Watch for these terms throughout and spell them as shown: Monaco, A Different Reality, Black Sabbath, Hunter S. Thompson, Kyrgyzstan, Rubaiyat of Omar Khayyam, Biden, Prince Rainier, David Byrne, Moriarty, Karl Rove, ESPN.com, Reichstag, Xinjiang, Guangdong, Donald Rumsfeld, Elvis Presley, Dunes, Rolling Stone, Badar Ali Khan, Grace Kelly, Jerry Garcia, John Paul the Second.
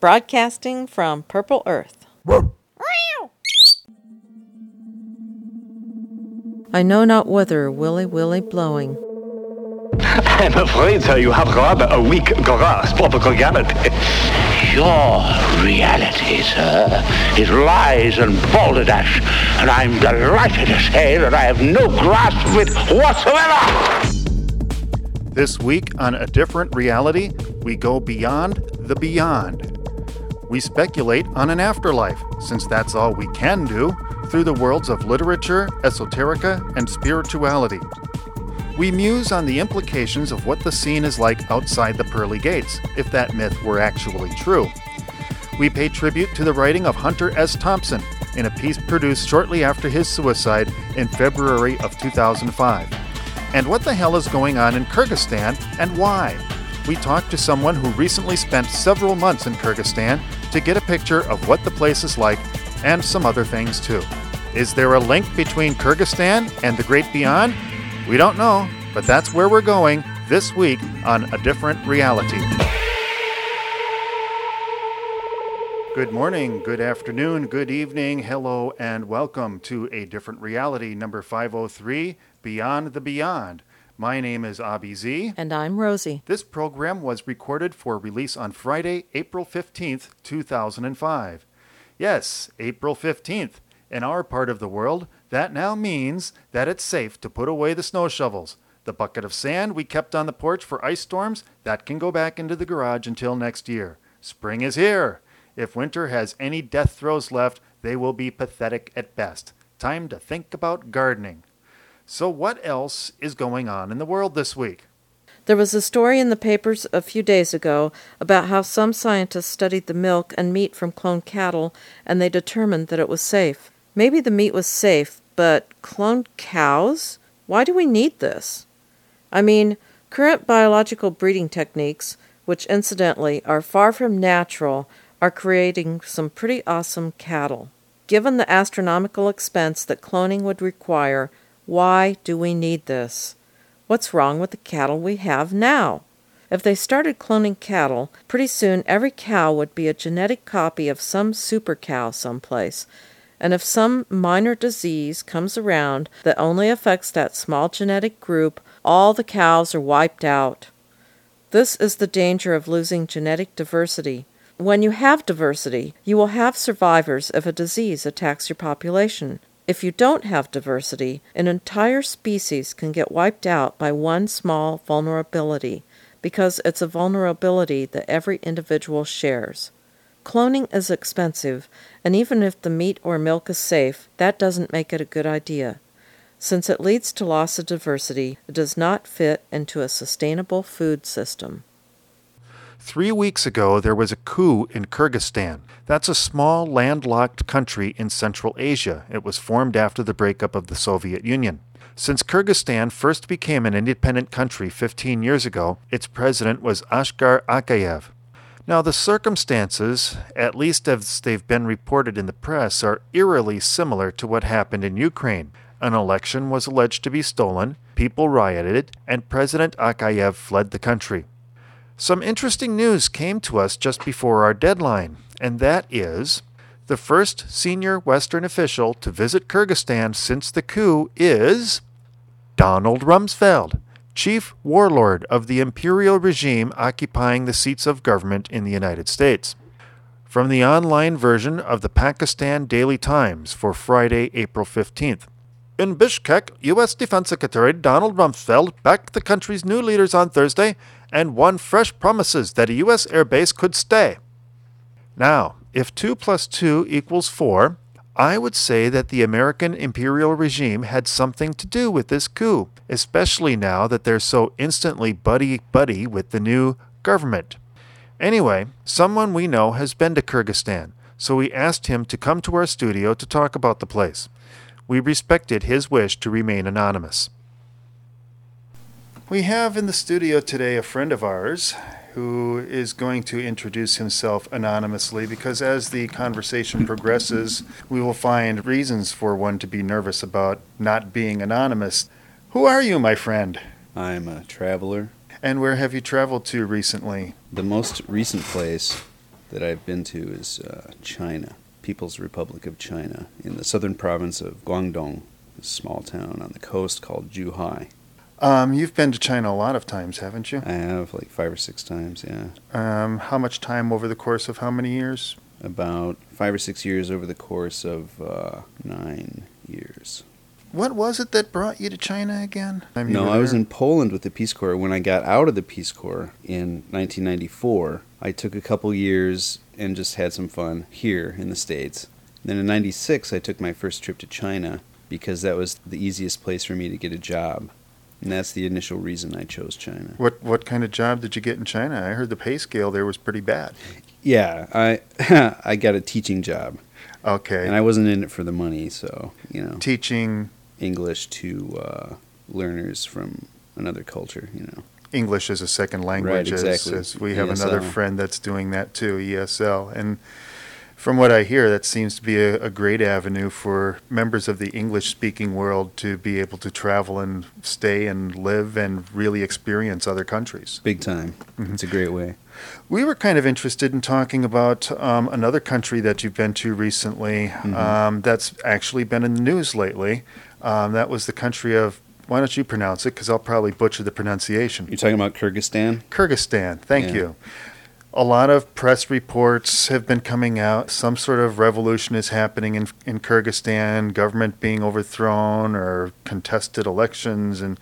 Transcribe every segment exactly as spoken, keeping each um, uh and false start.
broadcasting from Purple Earth. I know not whither, willy willy blowing. I'm afraid, sir, you have rather a weak grasp of reality. Your reality, sir, is lies and balderdash, and I'm delighted to say that I have no grasp of it whatsoever. This week on A Different Reality, we go beyond the beyond. We speculate on an afterlife, since that's all we can do, through the worlds of literature, esoterica, and spirituality. We muse on the implications of what the scene is like outside the pearly gates, if that myth were actually true. We pay tribute to the writing of Hunter S. Thompson in a piece produced shortly after his suicide in February of two thousand five. And what the hell is going on in Kyrgyzstan and why? We talked to someone who recently spent several months in Kyrgyzstan to get a picture of what the place is like and some other things too. Is there a link between Kyrgyzstan and the Great Beyond? We don't know, but that's where we're going this week on A Different Reality. Good morning, good afternoon, good evening, hello, and welcome to A Different Reality, number five oh three, Beyond the Beyond. My name is Abby Z. And I'm Rosie. This program was recorded for release on Friday, April fifteenth, two thousand five. Yes, April fifteenth. In our part of the world, that now means that it's safe to put away the snow shovels. The bucket of sand we kept on the porch for ice storms, that can go back into the garage until next year. Spring is here. If winter has any death throes left, they will be pathetic at best. Time to think about gardening. So what else is going on in the world this week? There was a story in the papers a few days ago about how some scientists studied the milk and meat from cloned cattle, and they determined that it was safe. Maybe the meat was safe, but cloned cows? Why do we need this? I mean, current biological breeding techniques, which incidentally are far from natural, are creating some pretty awesome cattle. Given the astronomical expense that cloning would require, why do we need this? What's wrong with the cattle we have now? If they started cloning cattle, pretty soon every cow would be a genetic copy of some super cow someplace. And if some minor disease comes around that only affects that small genetic group, all the cows are wiped out. This is the danger of losing genetic diversity. When you have diversity, you will have survivors if a disease attacks your population. If you don't have diversity, an entire species can get wiped out by one small vulnerability, because it's a vulnerability that every individual shares. Cloning is expensive, and even if the meat or milk is safe, that doesn't make it a good idea. Since it leads to loss of diversity, it does not fit into a sustainable food system. Three weeks ago, there was a coup in Kyrgyzstan. That's a small, landlocked country in Central Asia. It was formed after the breakup of the Soviet Union. Since Kyrgyzstan first became an independent country fifteen years ago, its president was Askar Akayev. Now, the circumstances, at least as they've been reported in the press, are eerily similar to what happened in Ukraine. An election was alleged to be stolen, people rioted, and President Akayev fled the country. Some interesting news came to us just before our deadline, and that is the first senior Western official to visit Kyrgyzstan since the coup is Donald Rumsfeld, chief warlord of the imperial regime occupying the seats of government in the United States. From the online version of the Pakistan Daily Times for Friday, April fifteenth. In Bishkek, U S Defense Secretary Donald Rumsfeld backed the country's new leaders on Thursday and won fresh promises that a U S airbase could stay. Now, if two plus two equals four, I would say that the American imperial regime had something to do with this coup, especially now that they're so instantly buddy-buddy with the new government. Anyway, someone we know has been to Kyrgyzstan, so we asked him to come to our studio to talk about the place. We respected his wish to remain anonymous. We have in the studio today a friend of ours who is going to introduce himself anonymously, because as the conversation progresses, we will find reasons for one to be nervous about not being anonymous. Who are you, my friend? I'm a traveler. And where have you traveled to recently? The most recent place that I've been to is uh, China, People's Republic of China, in the southern province of Guangdong, a small town on the coast called Zhuhai. Um, you've been to China a lot of times, haven't you? I have, like five or six times, yeah. Um, how much time over the course of how many years? About five or six years over the course of uh, nine years. What was it that brought you to China again? I mean, no, I was in Poland with the Peace Corps. When I got out of the Peace Corps in nineteen ninety-four, I took a couple years and just had some fun here in the States. And then in ninety-six, I took my first trip to China because that was the easiest place for me to get a job. And that's the initial reason I chose China. What what kind of job did you get in China? I heard the pay scale there was pretty bad. Yeah, I I got a teaching job. Okay. And I wasn't in it for the money, so, you know. Teaching English to uh, learners from another culture, you know. English as a second language. Right, exactly. As, as we have E S L. Another friend that's doing that too, E S L. And from what I hear, that seems to be a, a great avenue for members of the English-speaking world to be able to travel and stay and live and really experience other countries. Big time. Mm-hmm. It's a great way. We were kind of interested in talking about um, another country that you've been to recently, mm-hmm. um, that's actually been in the news lately. Um, that was the country of, why don't you pronounce it, because I'll probably butcher the pronunciation. You're talking about Kyrgyzstan? Kyrgyzstan, thank yeah. you. A lot of press reports have been coming out. Some sort of revolution is happening in in Kyrgyzstan, government being overthrown or contested elections and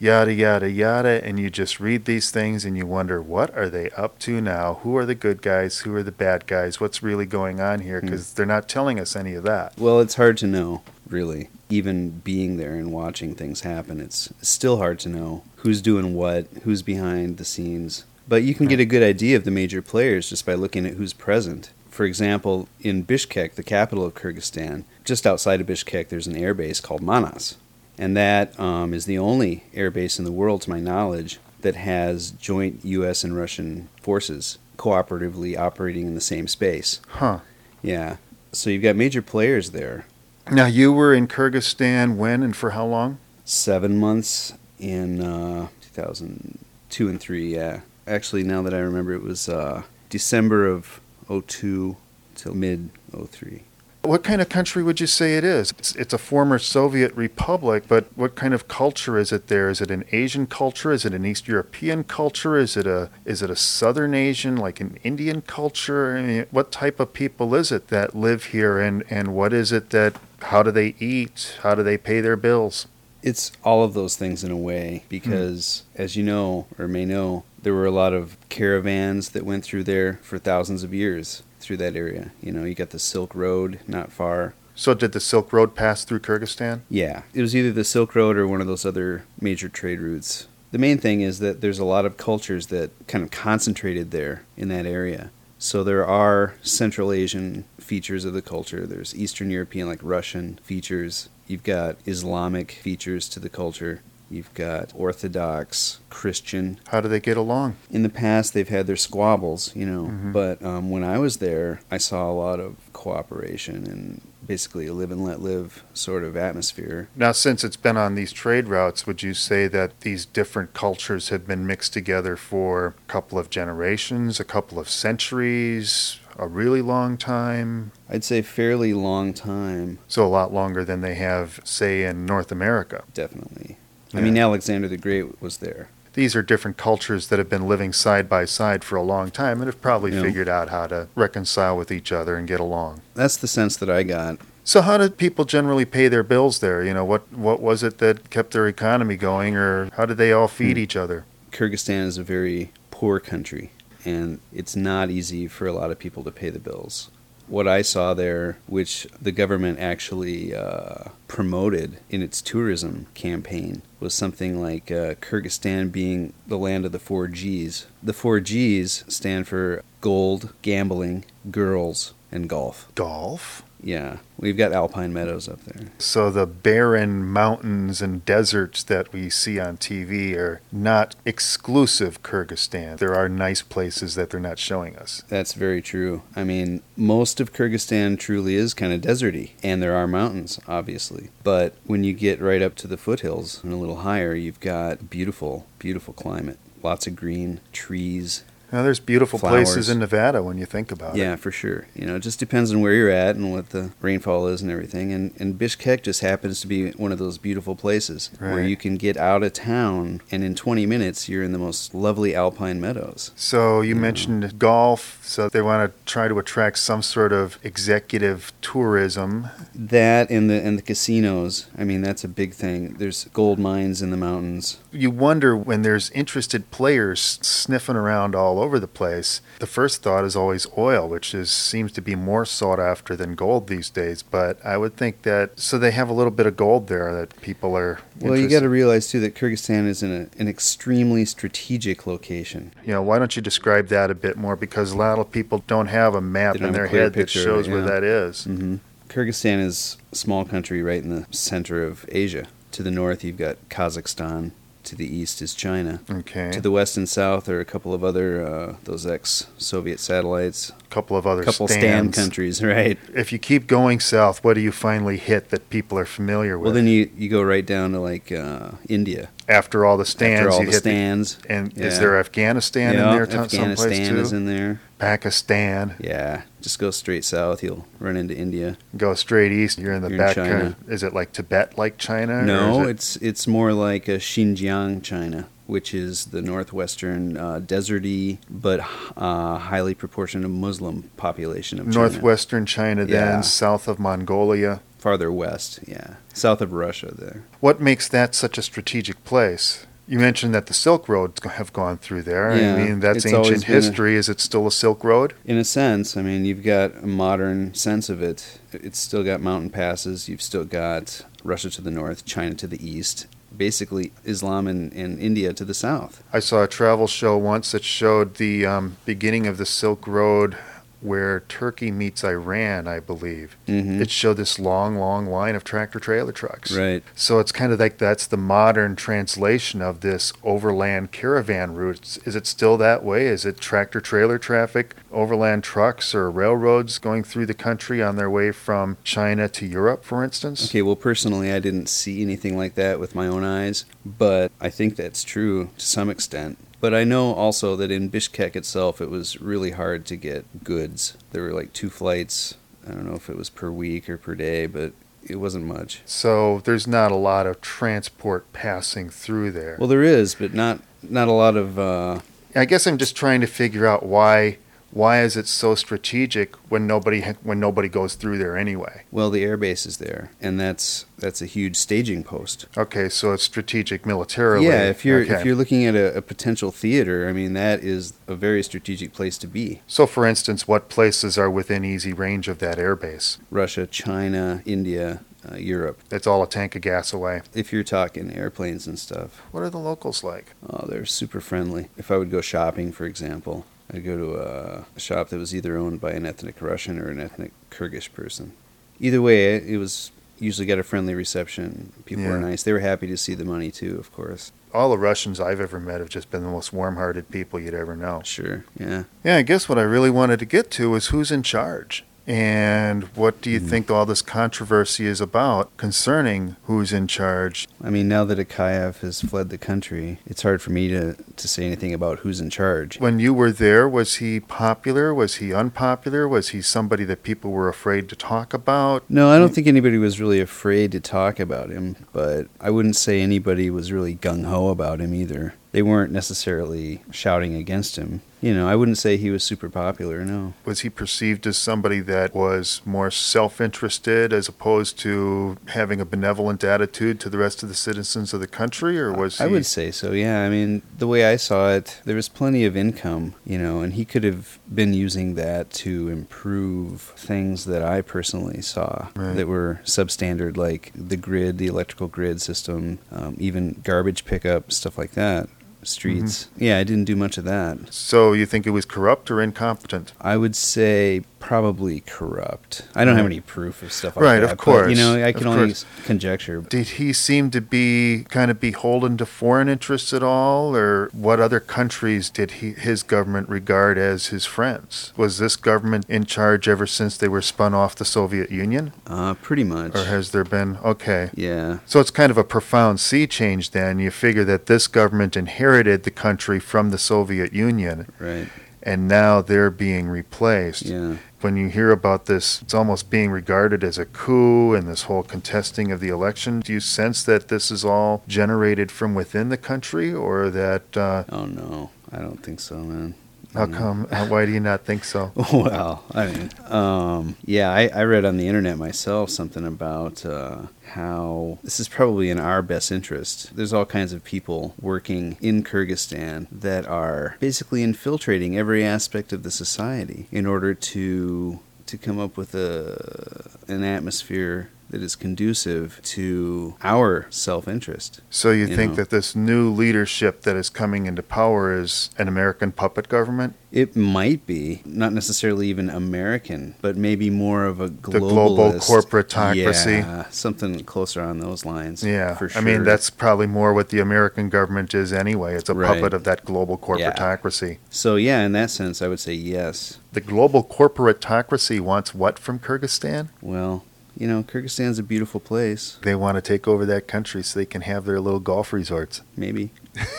yada, yada, yada. And you just read these things and you wonder, what are they up to now? Who are the good guys? Who are the bad guys? What's really going on here? Because mm. they're not telling us any of that. Well, it's hard to know, really. Even being there and watching things happen, it's still hard to know who's doing what, who's behind the scenes. But you can get a good idea of the major players just by looking at who's present. For example, in Bishkek, the capital of Kyrgyzstan, just outside of Bishkek, there's an airbase called Manas. And that um, is the only airbase in the world, to my knowledge, that has joint U S and Russian forces cooperatively operating in the same space. Huh. Yeah. So you've got major players there. Now, you were in Kyrgyzstan when and for how long? Seven months in uh, two thousand two and three, yeah. Actually, now that I remember, it was uh, December of oh two till mid oh three. What kind of country would you say it is? It's, it's a former Soviet republic, but what kind of culture is it there? Is it an Asian culture? Is it an East European culture? Is it a is it a Southern Asian, like an Indian culture? I mean, what type of people is it that live here, and, and what is it that, how do they eat? How do they pay their bills? It's all of those things in a way, because mm. as you know, or may know, there were a lot of caravans that went through there for thousands of years through that area. You know, you got the Silk Road not far. So did the Silk Road pass through Kyrgyzstan? Yeah. It was either the Silk Road or one of those other major trade routes. The main thing is that there's a lot of cultures that kind of concentrated there in that area. So there are Central Asian features of the culture. There's Eastern European, like Russian features. You've got Islamic features to the culture. You've got Orthodox, Christian. How do they get along? In the past, they've had their squabbles, you know. Mm-hmm. But um, when I was there, I saw a lot of cooperation and basically a live and let live sort of atmosphere. Now, since it's been on these trade routes, would you say that these different cultures have been mixed together for a couple of generations, a couple of centuries, a really long time? I'd say fairly long time. So a lot longer than they have, say, in North America. Definitely. Yeah. I mean, Alexander the Great was there. These are different cultures that have been living side by side for a long time and have probably yeah. figured out how to reconcile with each other and get along. That's the sense that I got. So how did people generally pay their bills there? You know, what, what was it that kept their economy going, or how did they all feed hmm. each other? Kyrgyzstan is a very poor country, and it's not easy for a lot of people to pay the bills. What I saw there, which the government actually uh, promoted in its tourism campaign, was something like uh, Kyrgyzstan being the land of the four G's. The four G's stand for gold, gambling, girls, and golf. Golf? Yeah. We've got alpine meadows up there. So the barren mountains and deserts that we see on T V are not exclusive Kyrgyzstan. There are nice places that they're not showing us. That's very true. I mean, most of Kyrgyzstan truly is kind of deserty, and there are mountains, obviously. But when you get right up to the foothills and a little higher, you've got beautiful, beautiful climate. Lots of green, trees. Now, there's beautiful flowers. Places in Nevada when you think about yeah, it. Yeah, for sure. You know, it just depends on where you're at and what the rainfall is and everything. And and Bishkek just happens to be one of those beautiful places right. where you can get out of town and in twenty minutes you're in the most lovely alpine meadows. So you, you mentioned know. golf. So they want to try to attract some sort of executive tourism. That and the and the casinos. I mean, that's a big thing. There's gold mines in the mountains. You wonder when there's interested players sniffing around all over the place. The first thought is always oil, which is seems to be more sought after than gold these days. But I would think that so they have a little bit of gold there that people are well interested. You got to realize too that Kyrgyzstan is in a, an extremely strategic location. You know, why don't you describe that a bit more, because a lot of people don't have a map in their head that shows yeah. where that is. Mm-hmm. Kyrgyzstan is a small country right in the center of Asia. To the north you've got Kazakhstan. To the east is China. Okay. To the west and south are a couple of other, uh, those ex-Soviet satellites. A couple of other couple stands. Couple stand countries, right. If you keep going south, what do you finally hit that people are familiar with? Well, then you, you go right down to, like, uh, India. After all the stands. After all you the hit stands. The, and yeah. is there Afghanistan yeah, in there someplace, too? Afghanistan is in there. Pakistan. Yeah. Just go straight south. You'll run into India. Go straight east. You're in the You're back. In China. Is it like Tibet, like China? No, it... it's it's more like a Xinjiang, China, which is the northwestern uh, deserty but uh, highly proportioned Muslim population of China. Northwestern China, yeah. Then south of Mongolia. Farther west, yeah. South of Russia there. What makes that such a strategic place? You mentioned that the Silk Roads have gone through there. Yeah, I mean, that's ancient history. A, Is it still a Silk Road? In a sense. I mean, you've got a modern sense of it. It's still got mountain passes. You've still got Russia to the north, China to the east. Basically, Islam and, and India to the south. I saw a travel show once that showed the um, beginning of the Silk Road where Turkey meets Iran, I believe. Mm-hmm. It showed this long, long line of tractor-trailer trucks. Right. So it's kind of like that's the modern translation of this overland caravan route. Is it still that way? Is it tractor-trailer traffic, overland trucks, or railroads going through the country on their way from China to Europe, for instance? Okay, well, personally, I didn't see anything like that with my own eyes, but I think that's true to some extent. But I know also that in Bishkek itself, it was really hard to get goods. There were like two flights. I don't know if it was per week or per day, but it wasn't much. So there's not a lot of transport passing through there. Well, there is, but not not a lot of... Uh... I guess I'm just trying to figure out why... Why is it so strategic when nobody when nobody goes through there anyway? Well, the airbase is there, and that's that's a huge staging post. Okay, so it's strategic militarily. Yeah, if you're okay. if you're looking at a, a potential theater, I mean, that is a very strategic place to be. So, for instance, what places are within easy range of that airbase? Russia, China, India. Uh, Europe. It's all a tank of gas away. If you're talking airplanes and stuff. What are the locals like? Oh, they're super friendly. If I would go shopping, for example, I'd go to a, a shop that was either owned by an ethnic Russian or an ethnic Kyrgyz person. Either way, it was usually got a friendly reception. People yeah. were nice. They were happy to see the money, too, of course. All the Russians I've ever met have just been the most warm-hearted people you'd ever know. Sure, yeah. Yeah, I guess what I really wanted to get to is who's in charge. And what do you mm. think all this controversy is about concerning who's in charge? I mean, now that Akayev has fled the country, it's hard for me to, to say anything about who's in charge. When you were there, was he popular? Was he unpopular? Was he somebody that people were afraid to talk about? No, I don't think anybody was really afraid to talk about him, but I wouldn't say anybody was really gung-ho about him either. They weren't necessarily shouting against him. You know, I wouldn't say he was super popular, no. Was he perceived as somebody that was more self-interested as opposed to having a benevolent attitude to the rest of the citizens of the country, or was I, he... I would say so, yeah. I mean, the way I saw it, there was plenty of income, you know, and he could have been using that to improve things that I personally saw right. that were substandard, like the grid, the electrical grid system, um, even garbage pickup, stuff like that. Streets. Mm-hmm. Yeah, I didn't do much of that. So you think it was corrupt or incompetent? I would say... probably corrupt. I don't have any proof of stuff like right, that. Right, of course. But, you know, I can of only course. conjecture. Did he seem to be kind of beholden to foreign interests at all? Or what other countries did he, his government regard as his friends? Was this government in charge ever since they were spun off the Soviet Union? Uh, pretty much. Or has there been? Okay. Yeah. So it's kind of a profound sea change then. You figure that this government inherited the country from the Soviet Union. Right. And now they're being replaced. Yeah. When you hear about this, it's almost being regarded as a coup and this whole contesting of the election. Do you sense that this is all generated from within the country or that... Uh, oh, no. I don't think so, man. How come? Why do you not think so? Well, I mean, um, yeah, I, I read on the internet myself something about uh, how this is probably in our best interest. There's all kinds of people working in Kyrgyzstan that are basically infiltrating every aspect of the society in order to to come up with a an atmosphere that is conducive to our self-interest. So you, you think know? that this new leadership that is coming into power is an American puppet government? It might be. Not necessarily even American, but maybe more of a globalist. The global corporatocracy. Yeah, something closer on those lines. Yeah, for sure. I mean, that's probably more what the American government is anyway. It's a right. puppet of that global corporatocracy. Yeah. So yeah, in that sense, I would say yes. The global corporatocracy wants what from Kyrgyzstan? Well... You know, Kyrgyzstan's a beautiful place. They want to take over that country so they can have their little golf resorts. Maybe.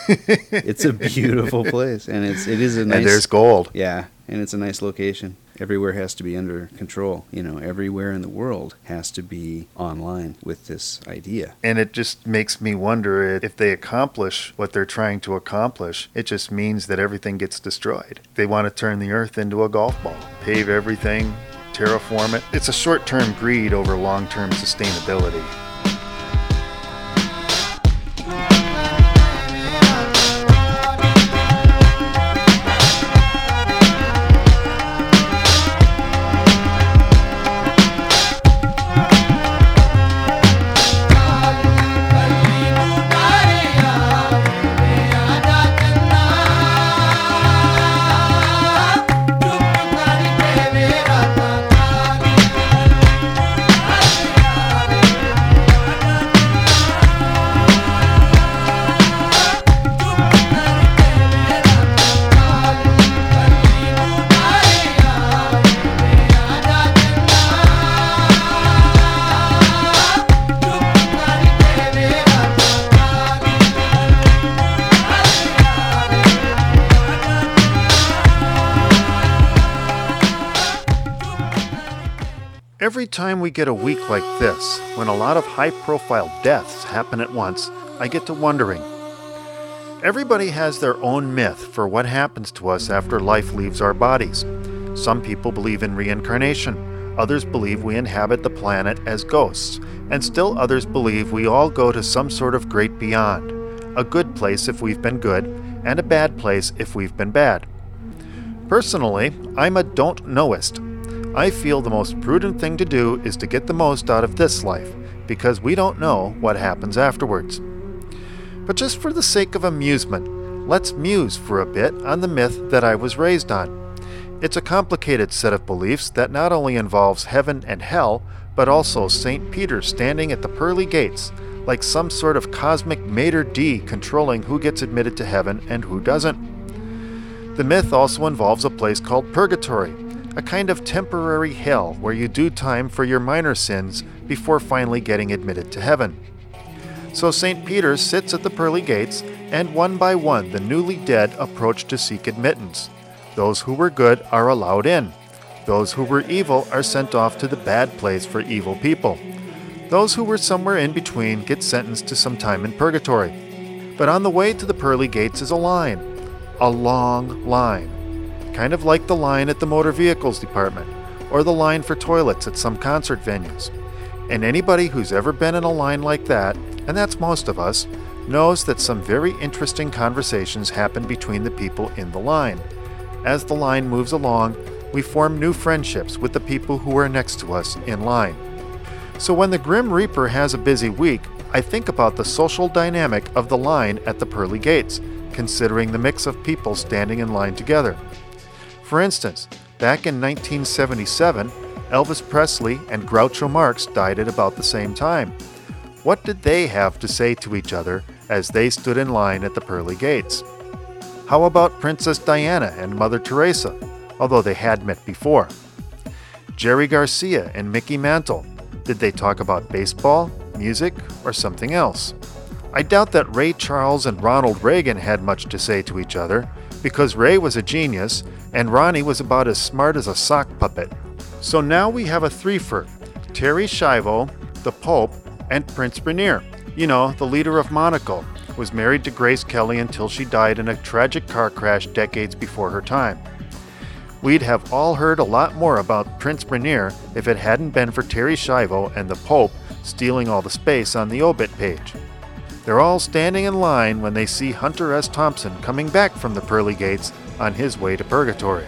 It's a beautiful place, and it's it is a nice... And there's gold. Yeah, and it's a nice location. Everywhere has to be under control. You know, everywhere in the world has to be online with this idea. And it just makes me wonder if they accomplish what they're trying to accomplish. It just means that everything gets destroyed. They want to turn the earth into a golf ball, pave everything... terraform it. It's a short-term greed over long-term sustainability. Every time we get a week like this, when a lot of high-profile deaths happen at once, I get to wondering. Everybody has their own myth for what happens to us after life leaves our bodies. Some people believe in reincarnation, others believe we inhabit the planet as ghosts, and still others believe we all go to some sort of great beyond, a good place if we've been good, and a bad place if we've been bad. Personally, I'm a don't-knowist. I feel the most prudent thing to do is to get the most out of this life, because we don't know what happens afterwards. But just for the sake of amusement, let's muse for a bit on the myth that I was raised on. It's a complicated set of beliefs that not only involves heaven and hell, but also Saint Peter standing at the pearly gates, like some sort of cosmic maitre d' controlling who gets admitted to heaven and who doesn't. The myth also involves a place called purgatory, a kind of temporary hell where you do time for your minor sins before finally getting admitted to heaven. So Saint Peter sits at the pearly gates, and one by one the newly dead approach to seek admittance. Those who were good are allowed in. Those who were evil are sent off to the bad place for evil people. Those who were somewhere in between get sentenced to some time in purgatory. But on the way to the pearly gates is a line, a long line. Kind of like the line at the motor vehicles department, or the line for toilets at some concert venues. And anybody who's ever been in a line like that, and that's most of us, knows that some very interesting conversations happen between the people in the line. As the line moves along, we form new friendships with the people who are next to us in line. So when the Grim Reaper has a busy week, I think about the social dynamic of the line at the pearly gates, considering the mix of people standing in line together. For instance, Back in nineteen seventy-seven, Elvis Presley and Groucho Marx died at about the same time. What did they have to say to each other as they stood in line at the pearly gates? How about Princess Diana and Mother Teresa, although they had met before? Jerry Garcia and Mickey Mantle, did they talk about baseball, music, or something else? I doubt that Ray Charles and Ronald Reagan had much to say to each other, because Ray was a genius and Ronnie was about as smart as a sock puppet. So now we have a threefer: Terry Schiavo, the Pope, and Prince Rainier, you know, the leader of Monaco, was married to Grace Kelly until she died in a tragic car crash decades before her time. We'd have all heard a lot more about Prince Rainier if it hadn't been for Terry Schiavo and the Pope stealing all the space on the obit page. They're all standing in line when they see Hunter S. Thompson coming back from the pearly gates on his way to purgatory.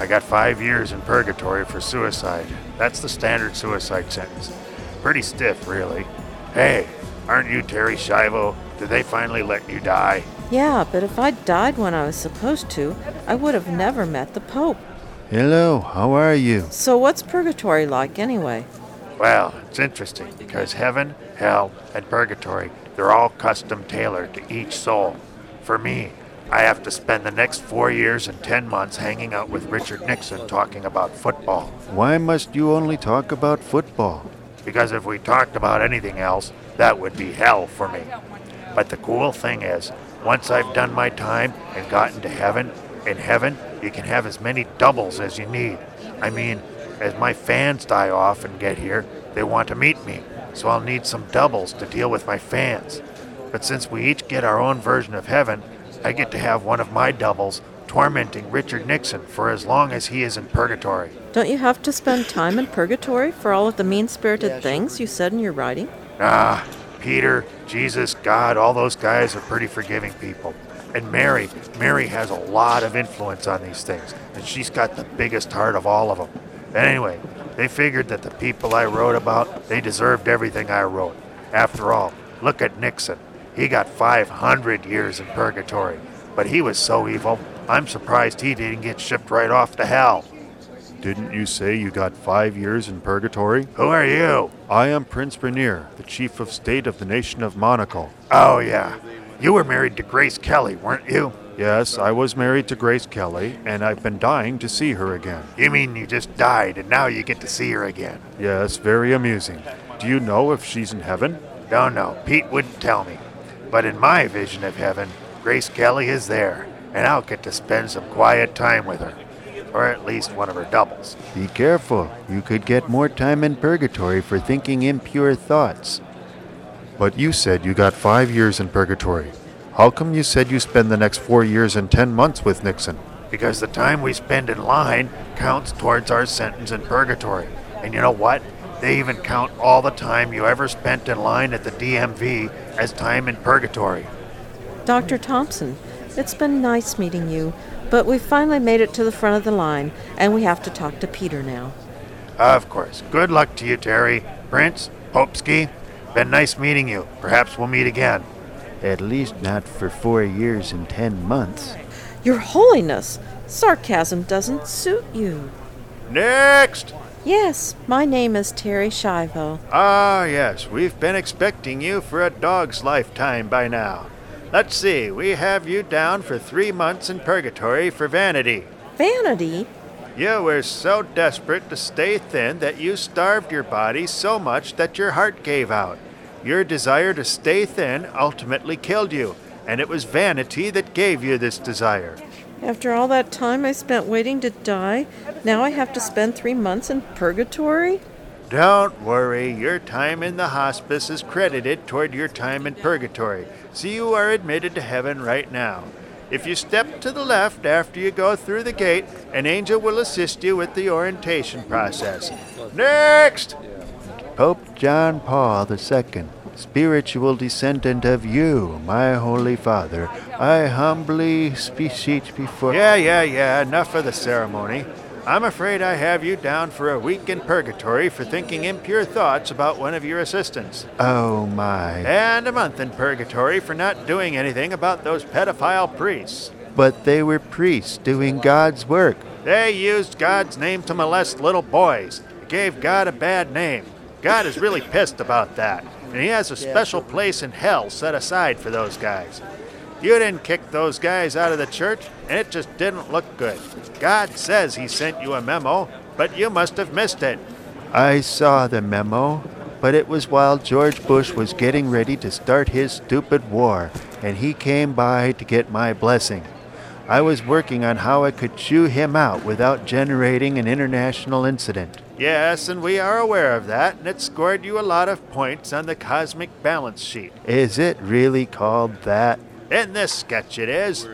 I got five years in purgatory for suicide. That's the standard suicide sentence. Pretty stiff, really. Hey, aren't you Terry Schiavo? Did they finally let you die? Yeah, but if I'd died when I was supposed to, I would have never met the Pope. Hello, how are you? So what's purgatory like anyway? Well, it's interesting because heaven, hell, and purgatory, they're all custom tailored to each soul. For me, I have to spend the next four years and ten months hanging out with Richard Nixon talking about football. Why must you only talk about football? Because if we talked about anything else, that would be hell for me. But the cool thing is, once I've done my time and gotten to heaven, in heaven, you can have as many doubles as you need. I mean, as my fans die off and get here, they want to meet me, so I'll need some doubles to deal with my fans. But since we each get our own version of heaven, I get to have one of my doubles tormenting Richard Nixon for as long as he is in purgatory. Don't you have to spend time in purgatory for all of the mean-spirited yeah, things sure. you said in your writing? Ah, Peter, Jesus, God, all those guys are pretty forgiving people. And Mary, Mary has a lot of influence on these things, and she's got the biggest heart of all of them. Anyway, they figured that the people I wrote about, they deserved everything I wrote. After all, look at Nixon. He got five hundred years in purgatory, but he was so evil, I'm surprised he didn't get shipped right off to hell. Didn't you say you got five years in purgatory? Who are you? I am Prince Rainier, the Chief of State of the Nation of Monaco. Oh, yeah. You were married to Grace Kelly, weren't you? Yes, I was married to Grace Kelly, and I've been dying to see her again. You mean you just died, and now you get to see her again? Yes, very amusing. Do you know if she's in heaven? No, no. Pete wouldn't tell me. But in my vision of heaven, Grace Kelly is there, and I'll get to spend some quiet time with her, or at least one of her doubles. Be careful. You could get more time in purgatory for thinking impure thoughts. But you said you got five years in purgatory. How come you said you spend the next four years and ten months with Nixon? Because the time we spend in line counts towards our sentence in purgatory. And you know what? They even count all the time you ever spent in line at the D M V as time in purgatory. Doctor Thompson, it's been nice meeting you, but we finally made it to the front of the line, and we have to talk to Peter now. Of course. Good luck to you, Terry. Prince, Popsky, been nice meeting you. Perhaps we'll meet again. At least not for four years and ten months. Your Holiness, sarcasm doesn't suit you. Next! Yes, my name is Terry Schiavo. Ah, yes, we've been expecting you for a dog's lifetime by now. Let's see, we have you down for three months in purgatory for vanity. Vanity? You were so desperate to stay thin that you starved your body so much that your heart gave out. Your desire to stay thin ultimately killed you, and it was vanity that gave you this desire. After all that time I spent waiting to die, now I have to spend three months in purgatory? Don't worry, your time in the hospice is credited toward your time in purgatory, so you are admitted to heaven right now. If you step to the left after you go through the gate, an angel will assist you with the orientation process. Next! Pope John Paul the Second, spiritual descendant of you, my Holy Father, I humbly beseech before... Yeah, yeah, yeah, enough of the ceremony. I'm afraid I have you down for a week in purgatory for thinking impure thoughts about one of your assistants. Oh, my. And a month in purgatory for not doing anything about those pedophile priests. But they were priests doing God's work. They used God's name to molest little boys. It gave God a bad name. God is really pissed about that, and he has a special place in hell set aside for those guys. You didn't kick those guys out of the church, and it just didn't look good. God says he sent you a memo, but you must have missed it. I saw the memo, but it was while George Bush was getting ready to start his stupid war, and he came by to get my blessing. I was working on how I could chew him out without generating an international incident. Yes, and we are aware of that, and it scored you a lot of points on the cosmic balance sheet. Is it really called that? In this sketch it is.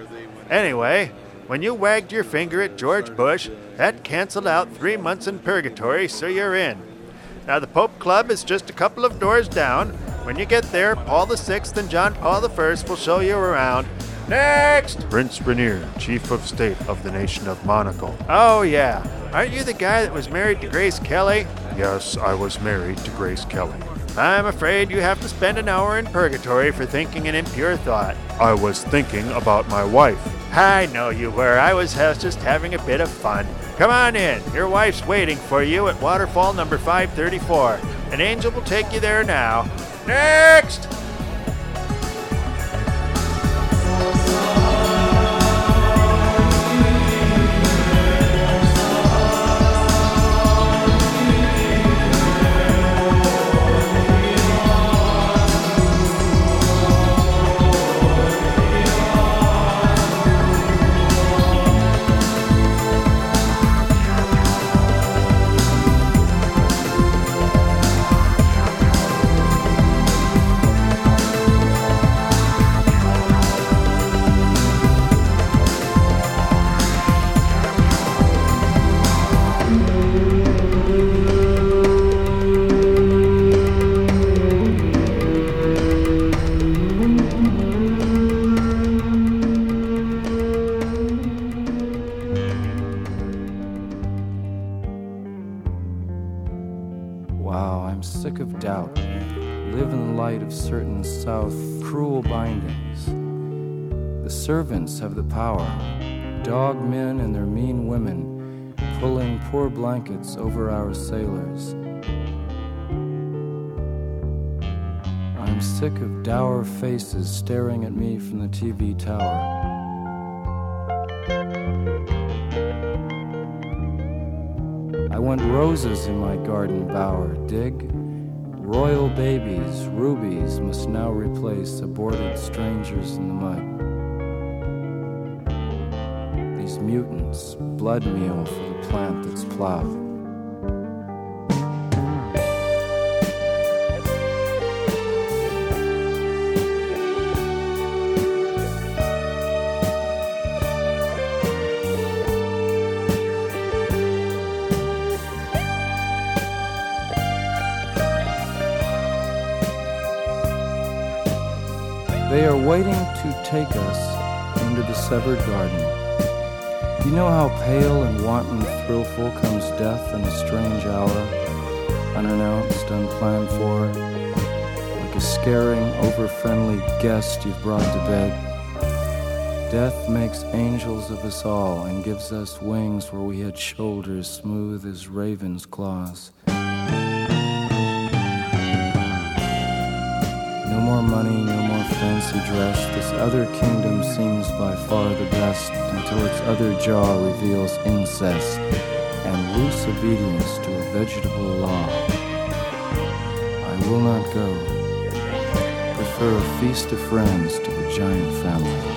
Anyway, when you wagged your finger at George Bush, that canceled out three months in purgatory, so you're in. Now the Pope Club is just a couple of doors down. When you get there, Paul the Sixth and John Paul the First will show you around. Next! Prince Rainier, Chief of State of the Nation of Monaco. Oh, yeah. Aren't you the guy that was married to Grace Kelly? Yes, I was married to Grace Kelly. I'm afraid you have to spend an hour in purgatory for thinking an impure thought. I was thinking about my wife. I know you were. I was just having a bit of fun. Come on in. Your wife's waiting for you at waterfall number five thirty-four. An angel will take you there now. Next! Servants have the power, dog men and their mean women, pulling poor blankets over our sailors. I'm sick of dour faces staring at me from the T V tower. I want roses in my garden bower, dig? Royal babies, rubies must now replace aborted strangers in the mud. Mutants, blood meal for the plant that's plowed. They are waiting to take us into the severed garden. You know how pale and wanton thrillful comes death in a strange hour, unannounced, unplanned for, like a scaring, over-friendly guest you've brought to bed. Death makes angels of us all and gives us wings where we had shoulders smooth as raven's claws. No more money, no more fancy dress. This other kingdom seems by far the best until its other jaw reveals incest and loose obedience to a vegetable law. I will not go. Prefer a feast of friends to the giant family.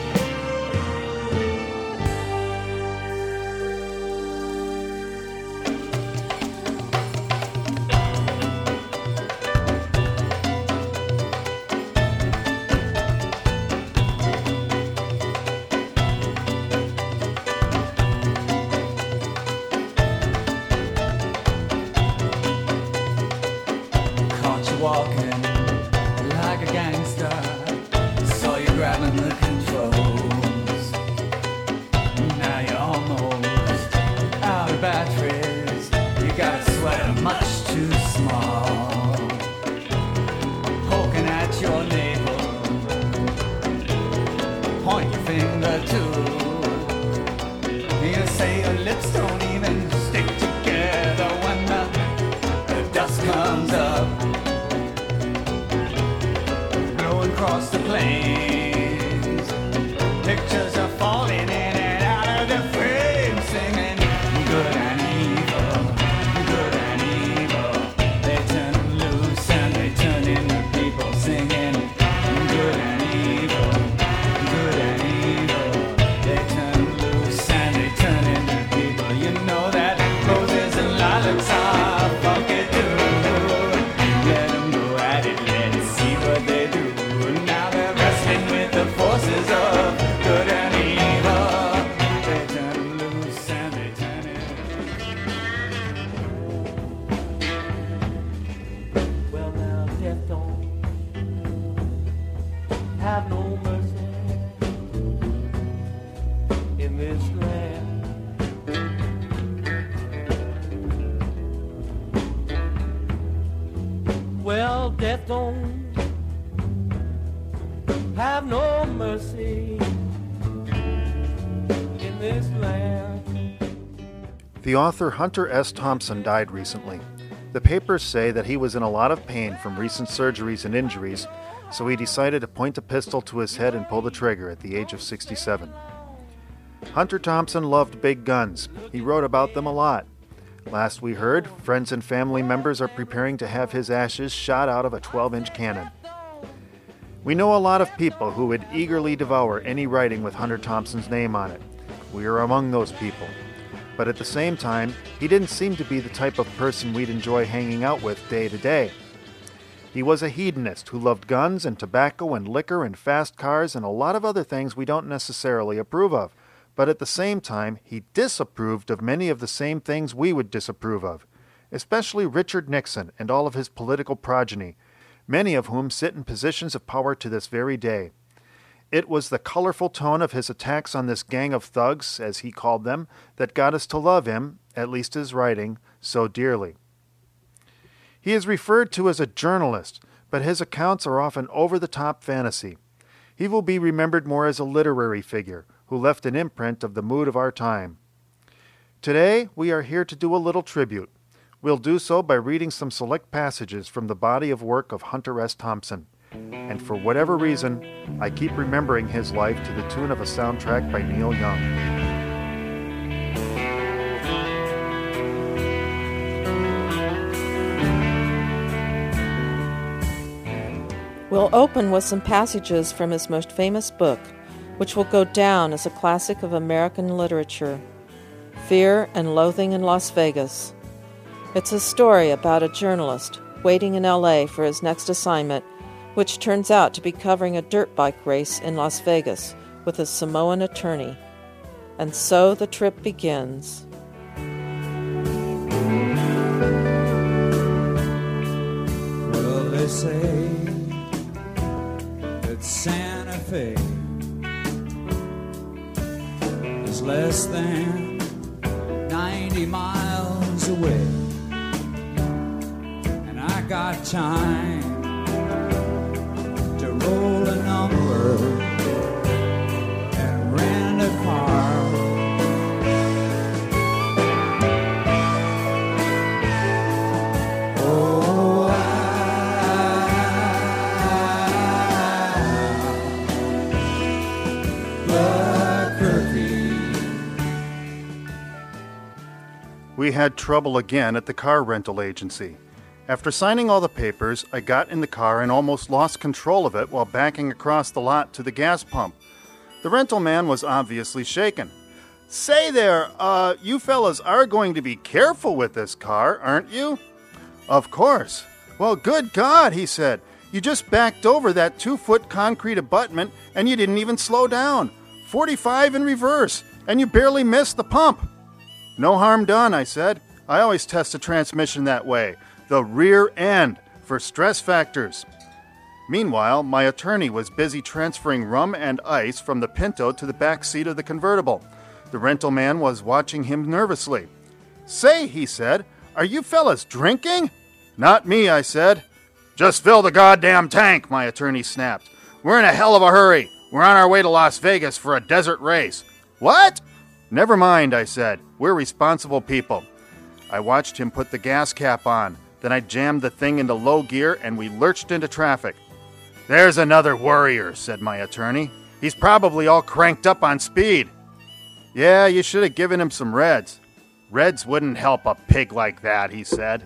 Point your finger too. You say your lips don't The author Hunter S. Thompson died recently. The papers say that he was in a lot of pain from recent surgeries and injuries, so he decided to point a pistol to his head and pull the trigger at the age of sixty-seven. Hunter Thompson loved big guns. He wrote about them a lot. Last we heard, friends and family members are preparing to have his ashes shot out of a twelve-inch cannon. We know a lot of people who would eagerly devour any writing with Hunter Thompson's name on it. We are among those people. But at the same time, he didn't seem to be the type of person we'd enjoy hanging out with day to day. He was a hedonist who loved guns and tobacco and liquor and fast cars and a lot of other things we don't necessarily approve of, but at the same time, he disapproved of many of the same things we would disapprove of, especially Richard Nixon and all of his political progeny, many of whom sit in positions of power to this very day. It was the colorful tone of his attacks on this gang of thugs, as he called them, that got us to love him, at least his writing, so dearly. He is referred to as a journalist, but his accounts are often over-the-top fantasy. He will be remembered more as a literary figure, who left an imprint of the mood of our time. Today, we are here to do a little tribute. We'll do so by reading some select passages from the body of work of Hunter S. Thompson. And for whatever reason, I keep remembering his life to the tune of a soundtrack by Neil Young. We'll open with some passages from his most famous book, which will go down as a classic of American literature, Fear and Loathing in Las Vegas. It's a story about a journalist waiting in L A for his next assignment, which turns out to be covering a dirt bike race in Las Vegas with a Samoan attorney. And so the trip begins. Well, they say that Santa Fe is less than ninety miles away. And I got time roll a number and rent a car. Oh, Albuquerque. We had trouble again at the car rental agency. After signing all the papers, I got in the car and almost lost control of it while backing across the lot to the gas pump. The rental man was obviously shaken. Say there, uh, you fellas are going to be careful with this car, aren't you? Of course. Well, good God, he said. You just backed over that two-foot concrete abutment and you didn't even slow down. forty-five in reverse, and you barely missed the pump. No harm done, I said. I always test the transmission that way. The rear end for stress factors. Meanwhile, my attorney was busy transferring rum and ice from the Pinto to the back seat of the convertible. The rental man was watching him nervously. Say, he said, are you fellas drinking? Not me, I said. Just fill the goddamn tank, my attorney snapped. We're in a hell of a hurry. We're on our way to Las Vegas for a desert race. What? Never mind, I said. We're responsible people. I watched him put the gas cap on. Then I jammed the thing into low gear and we lurched into traffic. There's another worrier, said my attorney. He's probably all cranked up on speed. Yeah, you should have given him some reds. Reds wouldn't help a pig like that, he said.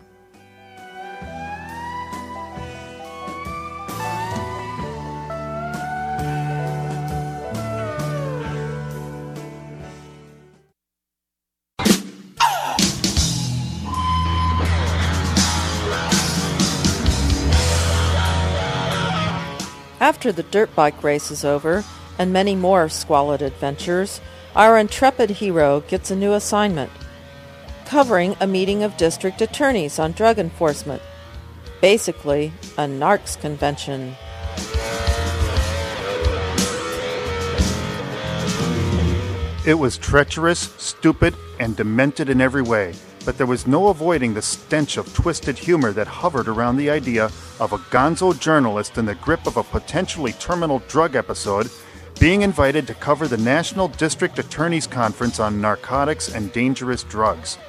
After the dirt bike race is over, and many more squalid adventures, our intrepid hero gets a new assignment, covering a meeting of district attorneys on drug enforcement. Basically, a narcs convention. It was treacherous, stupid, and demented in every way, but there was no avoiding the stench of twisted humor that hovered around the idea of a gonzo journalist in the grip of a potentially terminal drug episode being invited to cover the National District Attorney's Conference on Narcotics and Dangerous Drugs.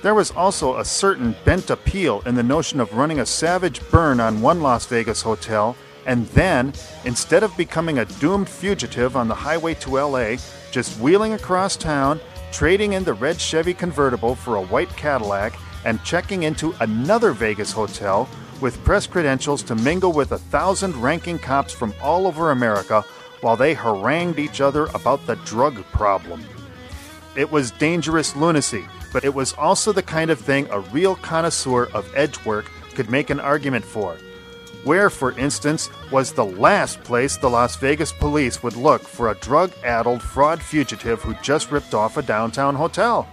There was also a certain bent appeal in the notion of running a savage burn on one Las Vegas hotel and then, instead of becoming a doomed fugitive on the highway to L A, just wheeling across town, trading in the red Chevy convertible for a white Cadillac, and checking into another Vegas hotel with press credentials to mingle with a thousand ranking cops from all over America while they harangued each other about the drug problem. It was dangerous lunacy, but it was also the kind of thing a real connoisseur of edge work could make an argument for. Where, for instance, was the last place the Las Vegas police would look for a drug-addled fraud fugitive who just ripped off a downtown hotel?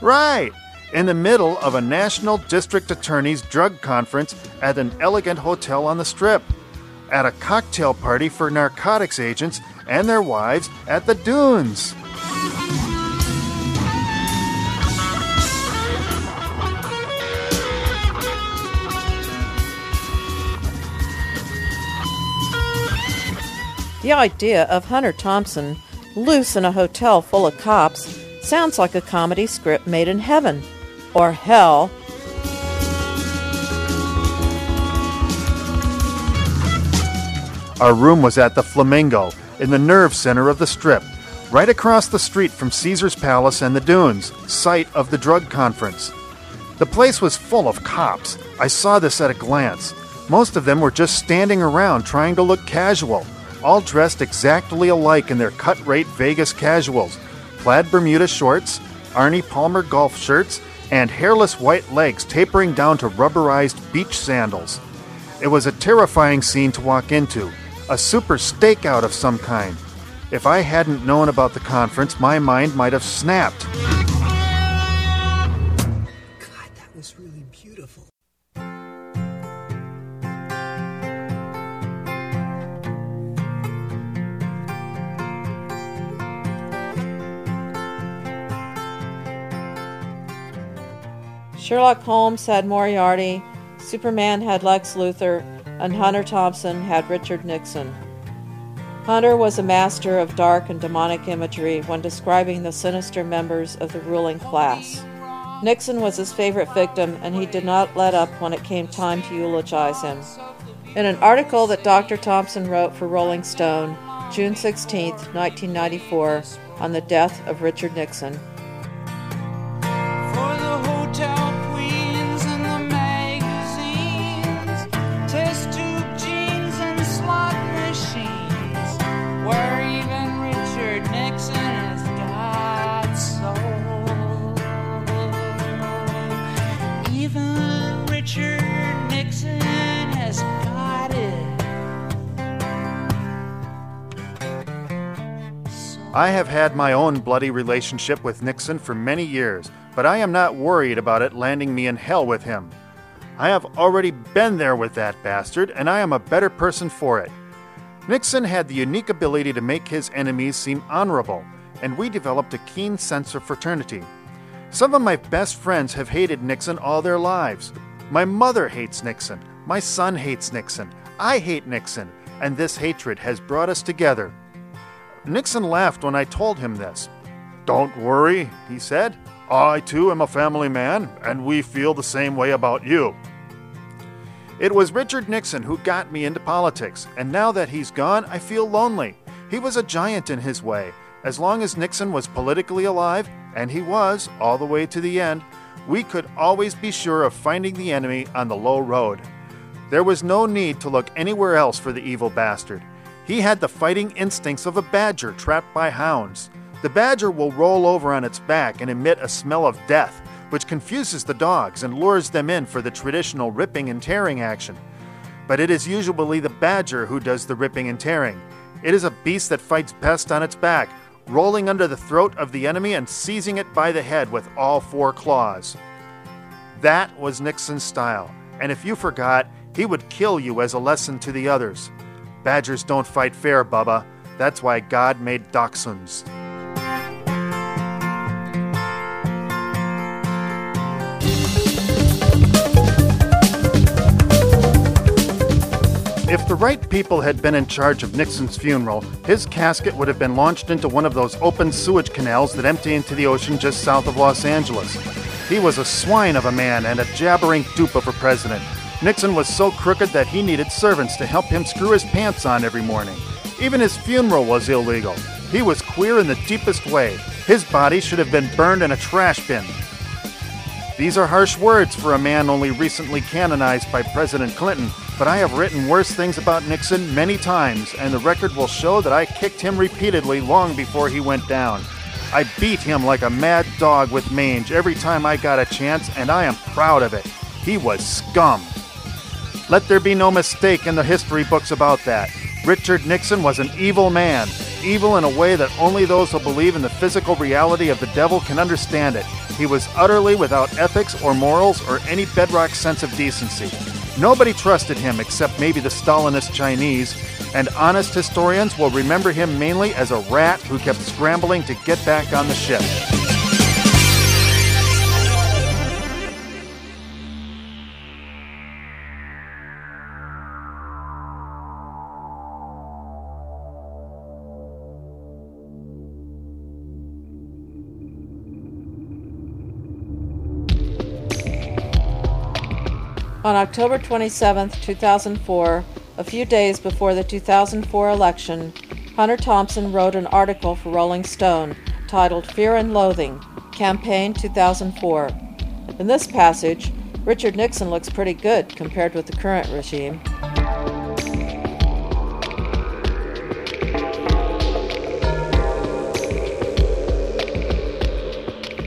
Right! In the middle of a National District Attorney's drug conference at an elegant hotel on the Strip. At a cocktail party for narcotics agents and their wives at the Dunes. The idea of Hunter Thompson, loose in a hotel full of cops, sounds like a comedy script made in heaven, or hell. Our room was at the Flamingo, in the nerve center of the Strip, right across the street from Caesar's Palace and the Dunes, site of the drug conference. The place was full of cops. I saw this at a glance. Most of them were just standing around trying to look casual, all dressed exactly alike in their cut-rate Vegas casuals, plaid Bermuda shorts, Arnie Palmer golf shirts, and hairless white legs tapering down to rubberized beach sandals. It was a terrifying scene to walk into, a super stakeout of some kind. If I hadn't known about the conference, my mind might have snapped. Sherlock Holmes had Moriarty, Superman had Lex Luthor, and Hunter Thompson had Richard Nixon. Hunter was a master of dark and demonic imagery when describing the sinister members of the ruling class. Nixon was his favorite victim, and he did not let up when it came time to eulogize him. In an article that Doctor Thompson wrote for Rolling Stone, June sixteenth, nineteen ninety-four, on the death of Richard Nixon, I have had my own bloody relationship with Nixon for many years, but I am not worried about it landing me in hell with him. I have already been there with that bastard, and I am a better person for it. Nixon had the unique ability to make his enemies seem honorable, and we developed a keen sense of fraternity. Some of my best friends have hated Nixon all their lives. My mother hates Nixon, my son hates Nixon, I hate Nixon, and this hatred has brought us together. Nixon laughed when I told him this. "Don't worry," he said. "I, too, am a family man, and we feel the same way about you." It was Richard Nixon who got me into politics, and now that he's gone, I feel lonely. He was a giant in his way. As long as Nixon was politically alive, and he was, all the way to the end, we could always be sure of finding the enemy on the low road. There was no need to look anywhere else for the evil bastard. He had the fighting instincts of a badger trapped by hounds. The badger will roll over on its back and emit a smell of death, which confuses the dogs and lures them in for the traditional ripping and tearing action. but it is usually the badger who does the ripping and tearing. It is a beast that fights best on its back, rolling under the throat of the enemy and seizing it by the head with all four claws. That was Nixon's style, and if you forgot, he would kill you as a lesson to the others. Badgers don't fight fair, Bubba. That's why God made dachshunds. If the right people had been in charge of Nixon's funeral, his casket would have been launched into one of those open sewage canals that empty into the ocean just south of Los Angeles. He was a swine of a man and a jabbering dupe of a president. Nixon was so crooked that he needed servants to help him screw his pants on every morning. Even his funeral was illegal. He was queer in the deepest way. His body should have been burned in a trash bin. These are harsh words for a man only recently canonized by President Clinton, but I have written worse things about Nixon many times, and the record will show that I kicked him repeatedly long before he went down. I beat him like a mad dog with mange every time I got a chance, and I am proud of it. He was scum. Let there be no mistake in the history books about that. Richard Nixon was an evil man, evil in a way that only those who believe in the physical reality of the devil can understand it. He was utterly without ethics or morals or any bedrock sense of decency. Nobody trusted him except maybe the Stalinist Chinese, and honest historians will remember him mainly as a rat who kept scrambling to get back on the ship. On October twenty-seventh, two thousand four, a few days before the two thousand four election, Hunter Thompson wrote an article for Rolling Stone titled Fear and Loathing, Campaign two thousand four. In this passage, Richard Nixon looks pretty good compared with the current regime.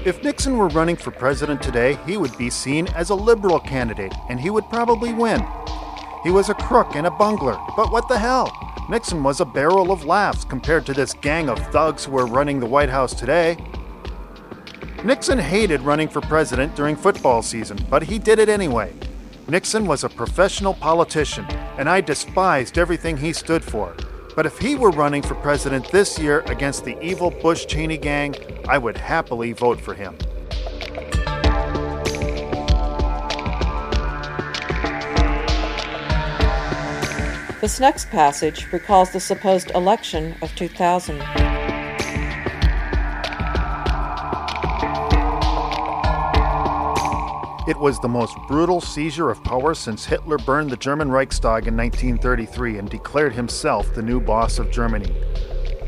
If Nixon were running for president today, he would be seen as a liberal candidate, and he would probably win. He was a crook and a bungler, but what the hell? Nixon was a barrel of laughs compared to this gang of thugs who are running the White House today. Nixon hated running for president during football season, but he did it anyway. Nixon was a professional politician, and I despised everything he stood for. But if he were running for president this year against the evil Bush-Cheney gang, I would happily vote for him. This next passage recalls the supposed election of two thousand. It was the most brutal seizure of power since Hitler burned the German Reichstag in nineteen thirty-three and declared himself the new boss of Germany.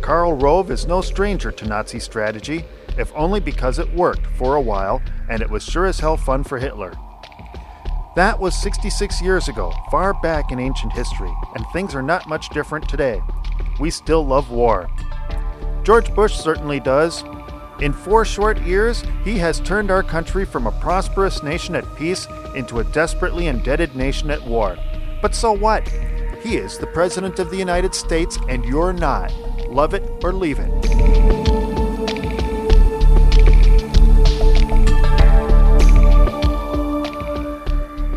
Karl Rove is no stranger to Nazi strategy, if only because it worked for a while, and it was sure as hell fun for Hitler. That was sixty-six years ago, far back in ancient history, and things are not much different today. We still love war. George Bush certainly does. In four short years, he has turned our country from a prosperous nation at peace into a desperately indebted nation at war. But so what? He is the President of the United States, and you're not. Love it or leave it.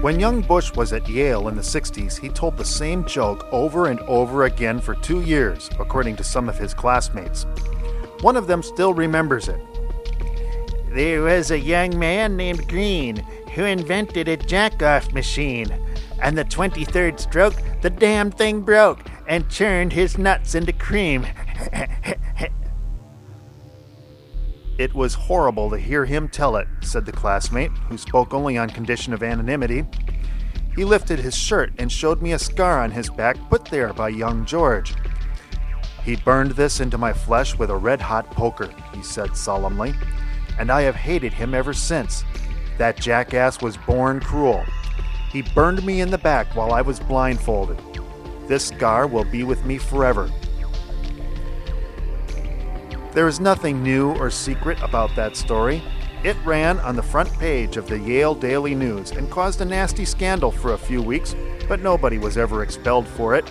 When young Bush was at Yale in the sixties, he told the same joke over and over again for two years, according to some of his classmates. One of them still remembers it. There was a young man named Green who invented a jack-off machine. On the twenty-third stroke, the damn thing broke and churned his nuts into cream. It was horrible to hear him tell it, said the classmate, who spoke only on condition of anonymity. He lifted his shirt and showed me a scar on his back put there by young George. He burned this into my flesh with a red-hot poker, he said solemnly, and I have hated him ever since. That jackass was born cruel. He burned me in the back while I was blindfolded. This scar will be with me forever. There is nothing new or secret about that story. It ran on the front page of the Yale Daily News and caused a nasty scandal for a few weeks, but nobody was ever expelled for it.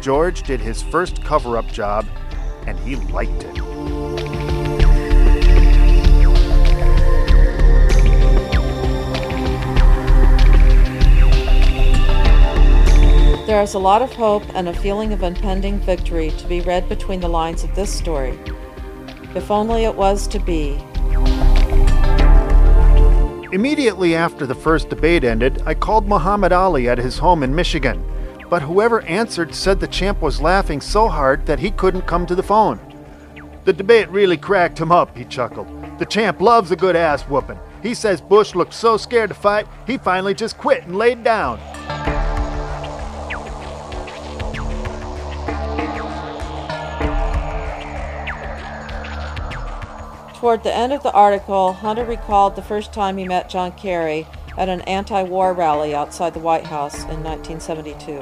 George did his first cover-up job, and he liked it. There is a lot of hope and a feeling of impending victory to be read between the lines of this story. If only it was to be. Immediately after the first debate ended, I called Muhammad Ali at his home in Michigan. But whoever answered said the champ was laughing so hard that he couldn't come to the phone. The debate really cracked him up, he chuckled. The champ loves a good ass whooping. He says Bush looked so scared to fight, he finally just quit and laid down. Toward the end of the article, Hunter recalled the first time he met John Kerry at an anti-war rally outside the White House in nineteen seventy-two.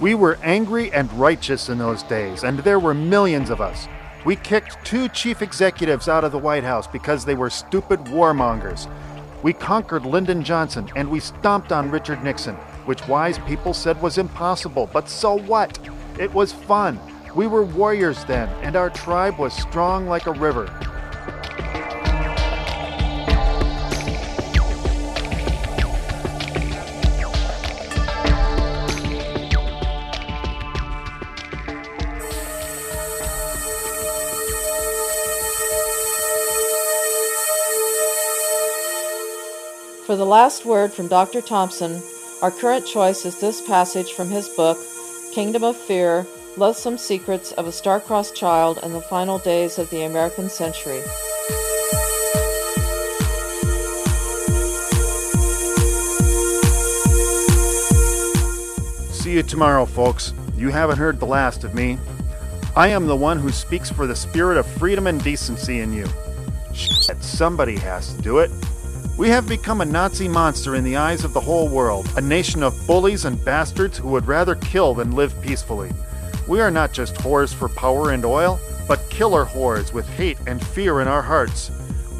We were angry and righteous in those days, and there were millions of us. We kicked two chief executives out of the White House because they were stupid warmongers. We conquered Lyndon Johnson, and we stomped on Richard Nixon, which wise people said was impossible, but so what? It was fun. We were warriors then, and our tribe was strong like a river. For the last word from Doctor Thompson, our current choice is this passage from his book, Kingdom of Fear, Loathsome Secrets of a Star-Crossed Child and the Final Days of the American Century. See you tomorrow, folks. You haven't heard the last of me. I am the one who speaks for the spirit of freedom and decency in you. Shit, somebody has to do it. We have become a Nazi monster in the eyes of the whole world, a nation of bullies and bastards who would rather kill than live peacefully. We are not just whores for power and oil, but killer whores with hate and fear in our hearts.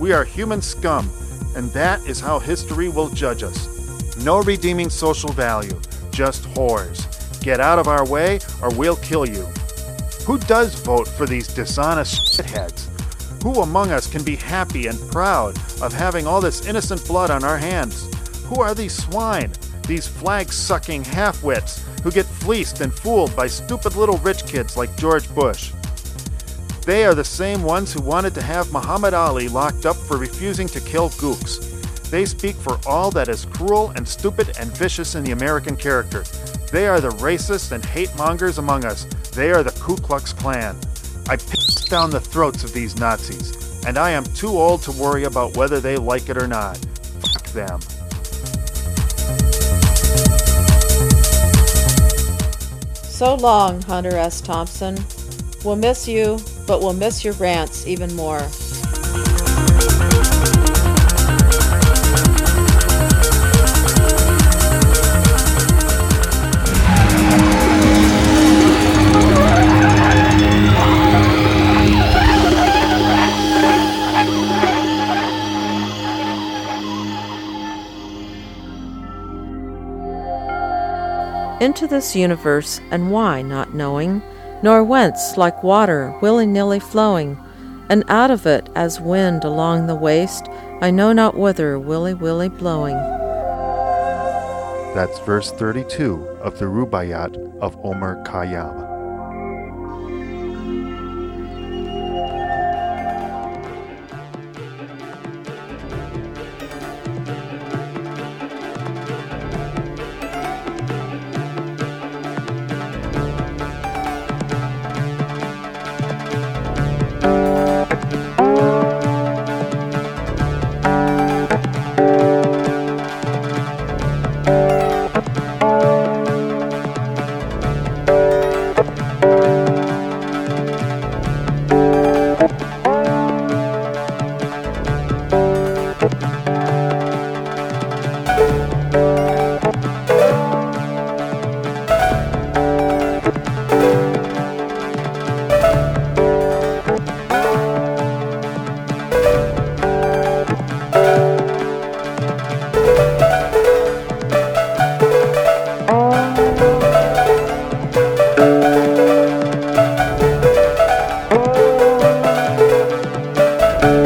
We are human scum, and that is how history will judge us. No redeeming social value, just whores. Get out of our way or we'll kill you. Who does vote for these dishonest shitheads? Who among us can be happy and proud of having all this innocent blood on our hands? Who are these swine, these flag-sucking half-wits who get fleeced and fooled by stupid little rich kids like George Bush? They are the same ones who wanted to have Muhammad Ali locked up for refusing to kill gooks. They speak for all that is cruel and stupid and vicious in the American character. They are the racists and hate-mongers among us. They are the Ku Klux Klan. I pissed down the throats of these Nazis, and I am too old to worry about whether they like it or not. Fuck them. So long, Hunter S. Thompson. We'll miss you, but we'll miss your rants even more. Into this universe, and why not knowing, nor whence, like water willy-nilly flowing, and out of it as wind along the waste, I know not whither willy-willy blowing. That's verse thirty-two of the Rubaiyat of Omar Khayyam. twenty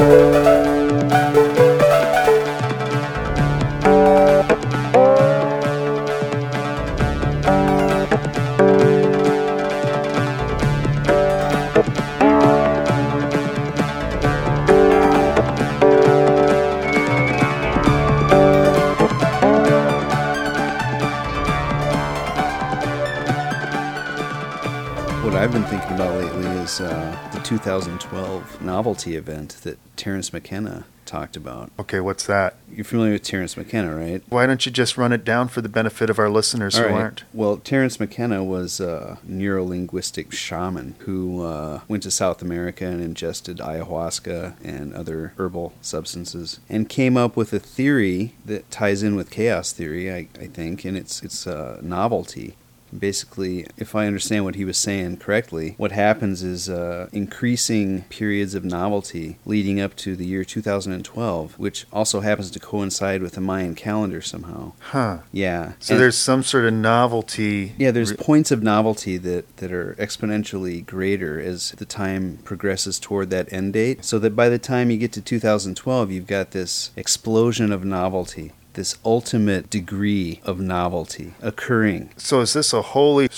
twelve novelty event that Terence McKenna talked about. Okay, what's that? You're familiar with Terence McKenna, right? Why don't you just run it down for the benefit of our listeners All who right. aren't? Well, Terence McKenna was a neurolinguistic shaman who uh, went to South America and ingested ayahuasca and other herbal substances and came up with a theory that ties in with chaos theory, I, I think, and it's, it's uh, novelty. Basically, if I understand what he was saying correctly, what happens is uh, increasing periods of novelty leading up to the year two thousand twelve, which also happens to coincide with the Mayan calendar somehow. Huh. Yeah. So and there's some sort of novelty. Yeah, there's re- points of novelty that, that are exponentially greater as the time progresses toward that end date, so that by the time you get to two thousand twelve, you've got this explosion of novelty. This ultimate degree of novelty occurring. So is this a holy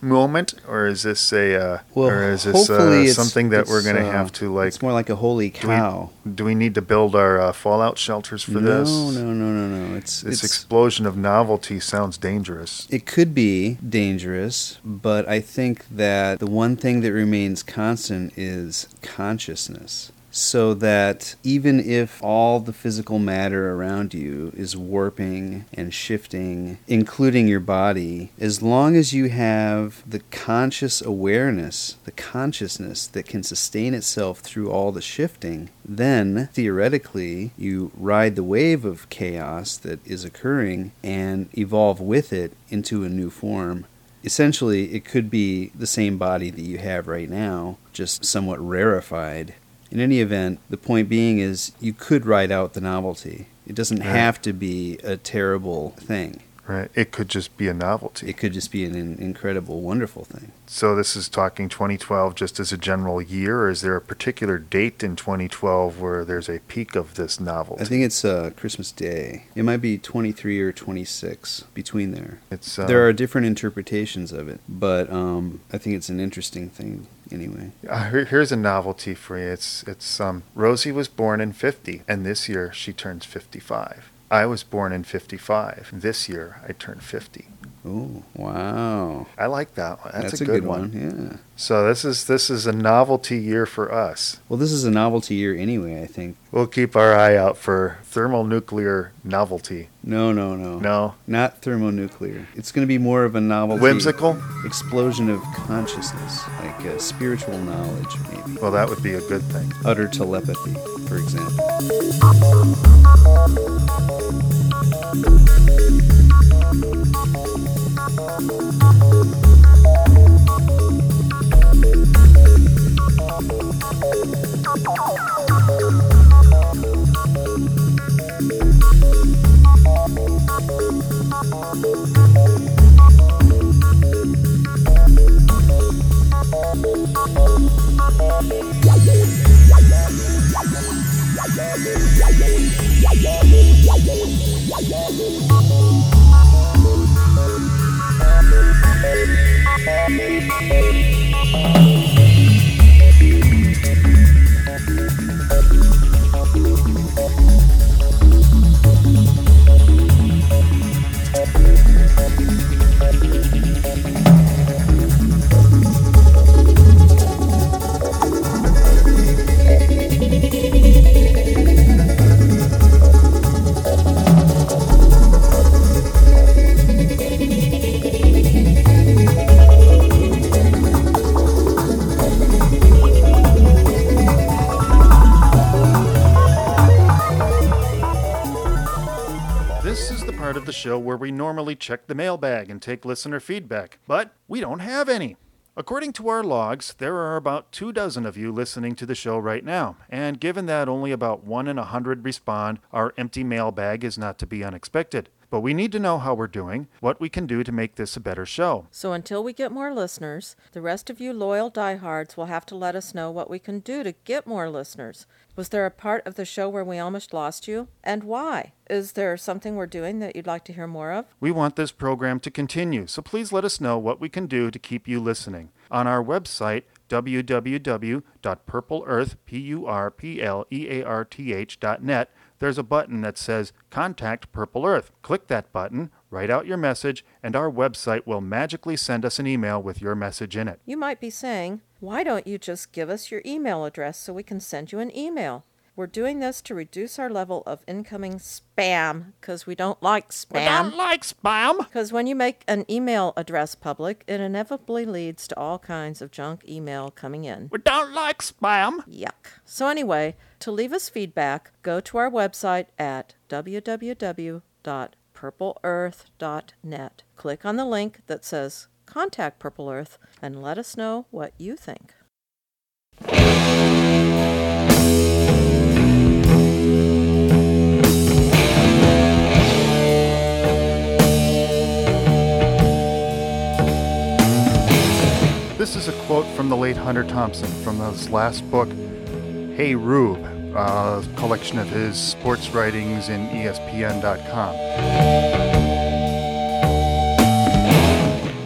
moment, or is this a uh, well, or is this uh, something that we're going to uh, have to like? It's more like a holy cow. Do we, do we need to build our uh, fallout shelters for no, this? No, no, no, no, no. It's this it's, explosion of novelty sounds dangerous. It could be dangerous, but I think that the one thing that remains constant is consciousness. So that even if all the physical matter around you is warping and shifting, including your body, as long as you have the conscious awareness, the consciousness that can sustain itself through all the shifting, then theoretically you ride the wave of chaos that is occurring and evolve with it into a new form. Essentially, it could be the same body that you have right now, just somewhat rarefied. In any event, the point being is you could ride out the novelty. It doesn't right. have to be a terrible thing. Right. It could just be a novelty. It could just be an incredible, wonderful thing. So this is talking twenty twelve just as a general year, or is there a particular date in twenty twelve where there's a peak of this novelty? I think it's uh, Christmas Day. It might be twenty-three or twenty-six, between there. It's uh, There are different interpretations of it, but um, I think it's an interesting thing. Anyway, uh, here, here's a novelty for you. It's it's um. Rosie was born in fifty, and this year she turns fifty-five. I was born in fifty-five. This year I turned fifty. Oh, wow! I like that one. That's, That's a, a good, good one. one. Yeah. So this is this is a novelty year for us. Well, this is a novelty year anyway. I think we'll keep our eye out for thermonuclear novelty. No, no, no, no, not thermonuclear. It's going to be more of a novelty, whimsical explosion of consciousness, like uh, spiritual knowledge, maybe. Well, that would be a good thing. Utter telepathy, for example. Where we normally check the mailbag and take listener feedback, but we don't have any. According to our logs, there are about two dozen of you listening to the show right now, and given that only about one in a hundred respond, our empty mailbag is not to be unexpected. But we need to know how we're doing, what we can do to make this a better show. So until we get more listeners, the rest of you loyal diehards will have to let us know what we can do to get more listeners. Was there a part of the show where we almost lost you? And why? Is there something we're doing that you'd like to hear more of? We want this program to continue, so please let us know what we can do to keep you listening. On our website, w w w dot purple earth dot net, there's a button that says Contact Purple Earth. Click that button, write out your message, and our website will magically send us an email with your message in it. You might be saying, why don't you just give us your email address so we can send you an email? We're doing this to reduce our level of incoming spam, because we don't like spam. We don't like spam! Because when you make an email address public, it inevitably leads to all kinds of junk email coming in. We don't like spam! Yuck. So anyway, to leave us feedback, go to our website at w w w dot purple earth dot net. Click on the link that says Contact Purple Earth and let us know what you think. This is a quote from the late Hunter Thompson from his last book, Hey Rube, a collection of his sports writings in E S P N dot com.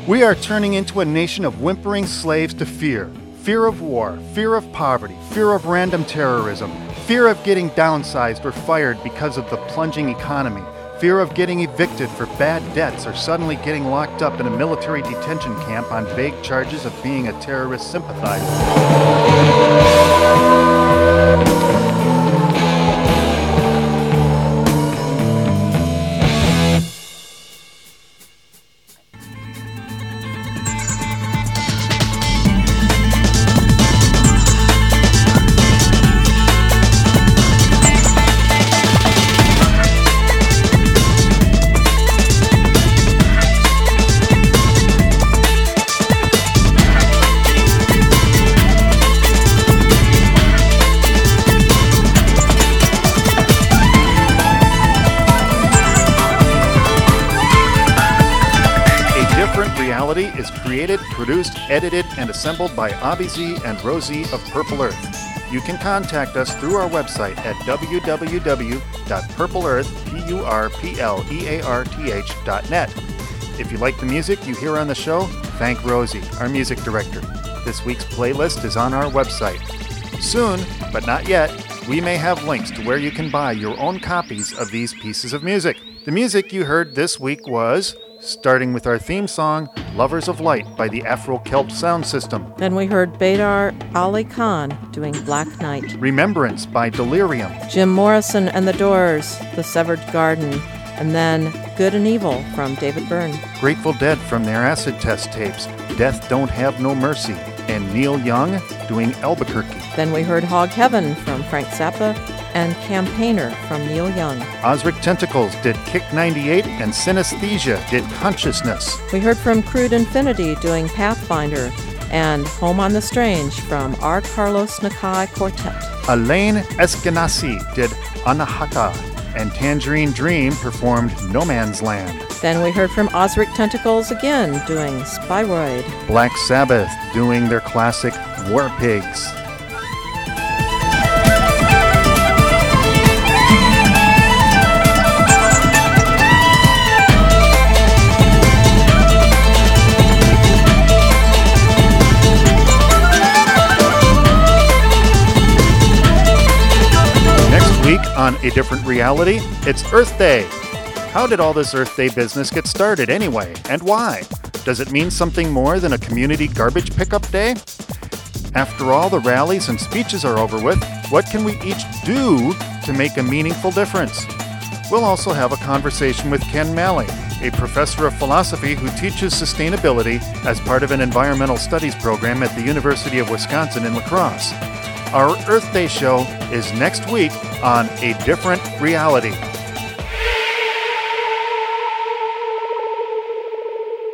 We are turning into a nation of whimpering slaves to fear. Fear of war, fear of poverty, fear of random terrorism, fear of getting downsized or fired because of the plunging economy, fear of getting evicted for bad debts or suddenly getting locked up in a military detention camp on vague charges of being a terrorist sympathizer. Produced, edited, and assembled by Abhijit and Rosie of Purple Earth. You can contact us through our website at w w w dot purple earth dot net. If you like the music you hear on the show, thank Rosie, our music director. This week's playlist is on our website. Soon, but not yet, we may have links to where you can buy your own copies of these pieces of music. The music you heard this week was... starting with our theme song, Lovers of Light by the Afro-Kelp Sound System. Then we heard Badar Ali Khan doing Black Knight. Remembrance by Delirium. Jim Morrison and the Doors, The Severed Garden. And then Good and Evil from David Byrne. Grateful Dead from their Acid Test tapes, Death Don't Have No Mercy. And Neil Young doing Albuquerque. Then we heard Hog Heaven from Frank Zappa and Campaigner from Neil Young. Ozric Tentacles did Kick ninety-eight and Synesthesia did Consciousness. We heard from Crude Infinity doing Pathfinder and Home on the Strange from our Carlos Nakai Quartet. Alain Eskenazi did Anahata and Tangerine Dream performed No Man's Land. Then we heard from Ozric Tentacles again doing Spyroid. Black Sabbath doing their classic War Pigs. On A Different Reality, it's Earth Day. How did all this Earth Day business get started anyway, and why? Does it mean something more than a community garbage pickup day? After all the rallies and speeches are over with, what can we each do to make a meaningful difference? We'll also have a conversation with Ken Malley, a professor of philosophy who teaches sustainability as part of an environmental studies program at the University of Wisconsin in La Crosse. Our Earth Day show is next week on A Different Reality.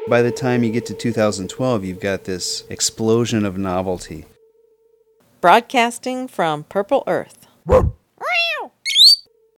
By the time you get to two thousand twelve, you've got this explosion of novelty. Broadcasting from Purple Earth.